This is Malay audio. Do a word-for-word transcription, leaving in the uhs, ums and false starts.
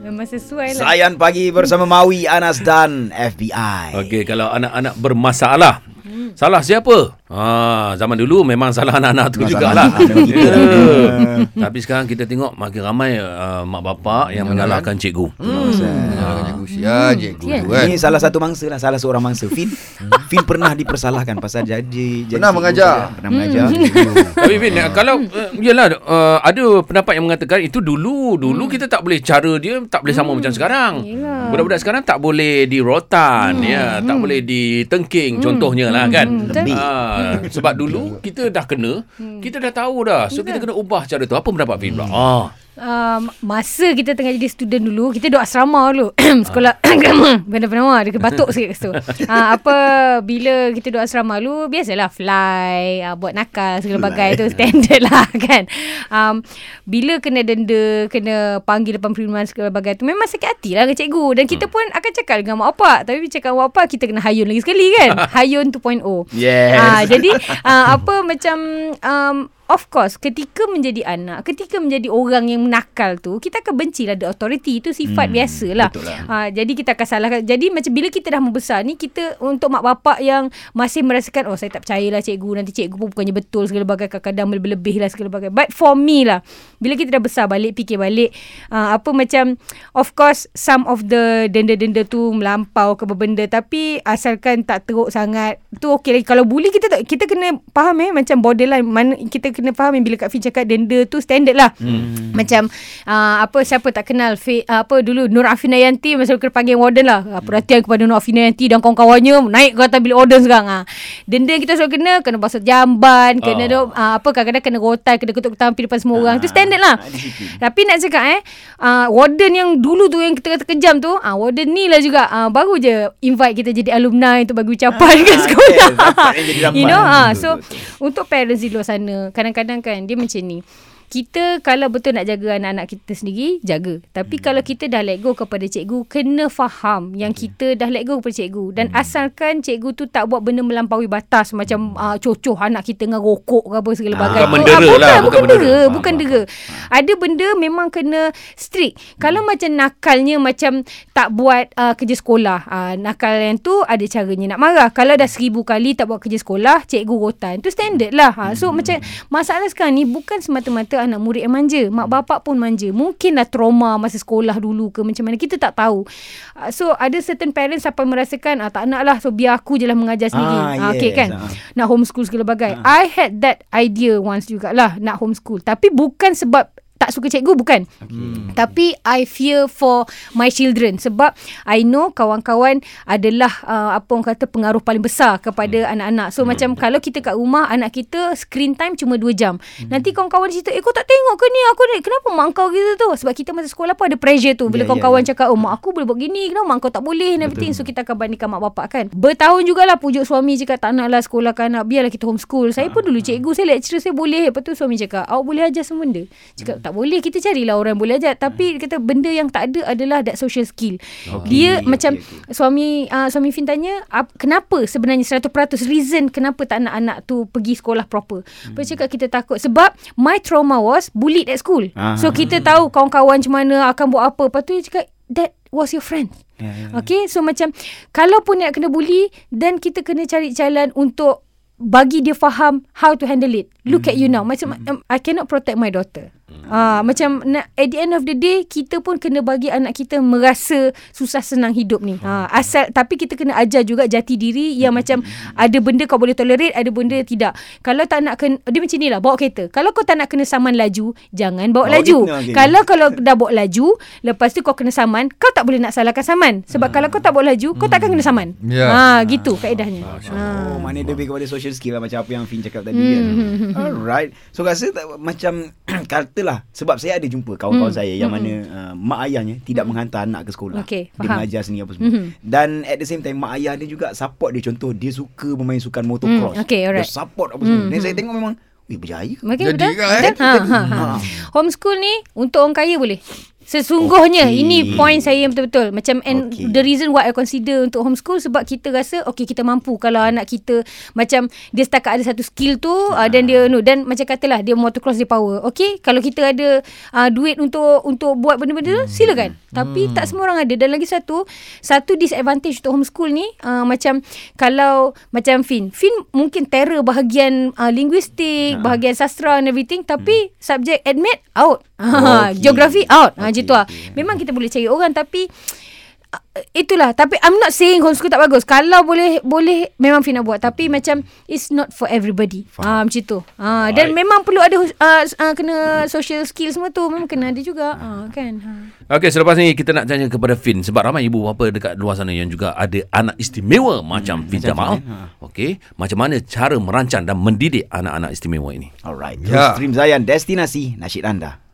Memang sesuai lah. Zayan pagi bersama Mawi, Anas dan F B I. Okey, kalau anak-anak bermasalah, hmm. salah siapa? Ha, zaman dulu memang salah anak-anak tu jugalah. Tapi sekarang kita tengok makin ramai uh, mak bapak yang menyalahkan cikgu. Hmm. Hmm. Ya, cikgu hmm. tu kan. Ini salah satu mangsa lah, salah seorang mangsa. Finn Finn pernah dipersalahkan pasal jadi, jadi pernah mengajar. Pernah mengajar. Hmm. Tapi Finn, kalau uh, yalah uh, ada pendapat yang mengatakan itu dulu, dulu hmm. kita tak boleh, cara dia tak boleh sama hmm. macam sekarang. Yelah. Budak-budak sekarang tak boleh dirotan, hmm. ya, tak hmm. boleh ditengking hmm. contohnya lah kan. Hmm. Lebih. Uh, Sebab dulu kita dah kena, hmm. kita dah tahu dah. So kita kena ubah cara tu. Apa pendapat Finn pula? Hmm. Ah. Uh, masa kita tengah jadi student dulu, kita duduk asrama dulu. Sekolah agama. Benar-benar dia batuk sikit kat situ. uh, apa bila kita duduk asrama dulu, biasalah fly, uh, buat nakal segala bagai tu standard lah kan. Um, bila kena denda, kena panggil depan perkhidmatan segala bagai tu, memang sakit hati lah dengan cikgu. Dan kita pun akan cakap dengan mak bapak. Tapi bila cakap mak bapak, kita kena hayun lagi sekali kan. Hayun two point oh. Yes. Uh, jadi uh, apa macam um, of course, ketika menjadi anak, ketika menjadi orang yang nakal tu, kita akan bencilah the authority. Itu sifat hmm, biasalah. Ha, jadi kita akan salahkan. Jadi macam bila kita dah membesar ni, kita untuk mak bapak yang masih merasakan, oh saya tak percayalah cikgu, nanti cikgu pun bukannya betul segala bagai, kadang-kadang lebih-lebih lah segala bagai. But for me lah, bila kita dah besar balik, fikir balik, uh, apa macam, of course, some of the denda-denda tu melampau ke berbenda, tapi asalkan tak teruk sangat, tu okey lagi. Kalau bully, kita tak, kita kena faham eh, macam borderline, mana, kita kena faham yang bila Kak Fynn cakap denda tu standard lah. Hmm. Macam uh, apa siapa tak kenal Fynn, uh, apa dulu Nur Afiqah Yanti masa kena panggil warden lah. Uh, perhatian kepada Nur Afiqah Yanti dan kawan-kawannya, naik ke atas bilik warden sekarang. Uh. Denda kita selalu kena kena basuh jamban, oh. kena uh, apa kadang-kadang kena rotan, kena ketuk-ketuk hampir depan semua orang. Itu ah. standard lah. Tapi nak cakap eh uh, warden yang dulu tu yang kita kata kejam tu, uh, warden ni lah juga uh, baru je invite kita jadi alumni untuk bagi ucapan ah, kat sekolah. Yeah, you know ah uh, so untuk parents di luar sana, kadang kadang-kadang kan dia macam ni. Kita kalau betul nak jaga anak-anak kita sendiri, jaga. Tapi hmm. kalau kita dah let go kepada cikgu, kena faham yang okay. kita dah let go kepada cikgu. Dan hmm. asalkan cikgu tu tak buat benda melampaui batas, macam uh, cocoh anak kita dengan rokok ke apa segala ah, bagai. Bukan mendera ah, lah. Bukan, bukan mendera. Bukan dera. Ada benda memang kena strict. Kalau hmm. macam nakalnya, macam tak buat uh, kerja sekolah. Uh, nakal yang tu ada caranya nak marah. Kalau dah seribu kali tak buat kerja sekolah, cikgu rotan. Itu standard lah. Ha. So hmm. macam masalah sekarang ni bukan semata-mata anak murid yang manja. Mak bapak pun manja. Mungkinlah trauma masa sekolah dulu ke macam mana. Kita tak tahu. Uh, so, ada certain parents sampai merasakan, ah, tak nak lah. So, biar aku je lah mengajar sendiri. Ah, ah, okay yes. kan? Ah. Nak homeschool segala bagai. Ah. I had that idea once jugalah nak homeschool. Tapi bukan sebab tak suka cikgu, bukan. Okay. Tapi I fear for my children. Sebab I know kawan-kawan adalah uh, apa orang kata pengaruh paling besar kepada hmm. anak-anak. So hmm. macam kalau kita kat rumah, anak kita screen time cuma dua jam. Hmm. Nanti kawan-kawan cerita, eh kau tak tengok ke ni? Aku kenapa mak kau gitu tu? Sebab kita masa sekolah pun ada pressure tu. Bila yeah, kawan-kawan yeah. cakap, oh mak aku boleh buat gini, kenapa mak kau tak boleh? Betul. So kita akan bandingkan mak bapak kan. Bertahun jugalah pujuk suami cakap, tak naklah sekolah ke anak, biarlah kita homeschool. Saya pun dulu cikgu, saya lecturer, saya boleh. Lepas tu suami cakap, awak boleh ajar semua benda. Cakap, tak boleh, kita carilah orang yang boleh ajar. Tapi dia kata benda yang tak ada adalah that social skill. Okay. Dia okay. macam okay. suami uh, suami Fynn tanya, kenapa sebenarnya one hundred percent reason kenapa tak nak anak tu pergi sekolah proper. Hmm. Dia cakap kita takut sebab my trauma was bullied at school. Aha. So kita tahu kawan-kawan macam mana akan buat apa. Lepas tu dia cakap that was your friend. Yeah, yeah. Okay, so macam kalau pun nak kena bully, then kita kena cari jalan untuk bagi dia faham how to handle it. Look mm. at you now. Macam mm. I cannot protect my daughter. Mm. Ah, macam at the end of the day, kita pun kena bagi anak kita merasa susah senang hidup ni. Ah, asal tapi kita kena ajar juga jati diri yang mm. macam ada benda kau boleh tolerate, ada benda tidak. Kalau tak nak kena, dia macam ni lah, bawa kereta. Kalau kau tak nak kena saman laju, jangan bawa oh, laju. It, no, kalau kalau dah bawa laju, lepas tu kau kena saman, kau tak boleh nak salahkan saman. Sebab mm. kalau kau tak bawa laju, kau mm. takkan kena saman. Yeah. Ah, ah, gitu kaedahnya. Ah, ah. Oh, mana lebih kepada social skill lah, macam apa yang Fynn cakap tadi mm. kan. Alright. So rasa tak, macam katalah, sebab saya ada jumpa kawan-kawan mm. saya yang mm. mana uh, mak ayahnya tidak mm. menghantar anak ke sekolah. Okay, dia mengajar sendiri apa semua. Mm. Dan at the same time mak ayah dia juga support dia. Contoh dia suka bermain sukan motocross. Mm. Okay, alright. Dia support apa semua. Mm. Dan saya tengok memang eh berjaya. Okay, jadi kan. Ha, ha, ha. Homeschool ni untuk orang kaya boleh. Sesungguhnya okay. Ini point saya yang betul-betul. Macam and okay. The reason why I consider untuk homeschool sebab kita rasa okay kita mampu. Kalau anak kita macam dia setakat ada satu skill tu ha. uh, dan dia no, dan macam katalah dia motocross dia power. Okay, kalau kita ada uh, duit untuk untuk buat benda-benda tu hmm. silakan. hmm. Tapi tak semua orang ada. Dan lagi satu Satu disadvantage untuk homeschool ni uh, macam kalau macam Finn Finn mungkin terror bahagian uh, linguistik ha. Bahagian sastra and everything. Tapi hmm. subjek admit out. Ha, okay. Geografi out. Ha, okay, je tu lah. Okay. Memang kita boleh cari orang tapi itulah. Tapi I'm not saying homeschool tak bagus. Kalau boleh boleh memang Fina buat. Tapi macam it's not for everybody. Ha, macam tu. Ha, dan memang perlu ada uh, uh, kena social skill semua tu. Memang kena ada juga. Ha, kan? Ha. Okay, selepas ni kita nak tanya kepada Finn. Sebab ramai ibu bapa dekat luar sana yang juga ada anak istimewa macam hmm, Fynn Jamal. Okay, macam mana cara merancang dan mendidik anak-anak istimewa ini? Alright. Yeah. Terus stream Zayan, destinasi nasyid anda.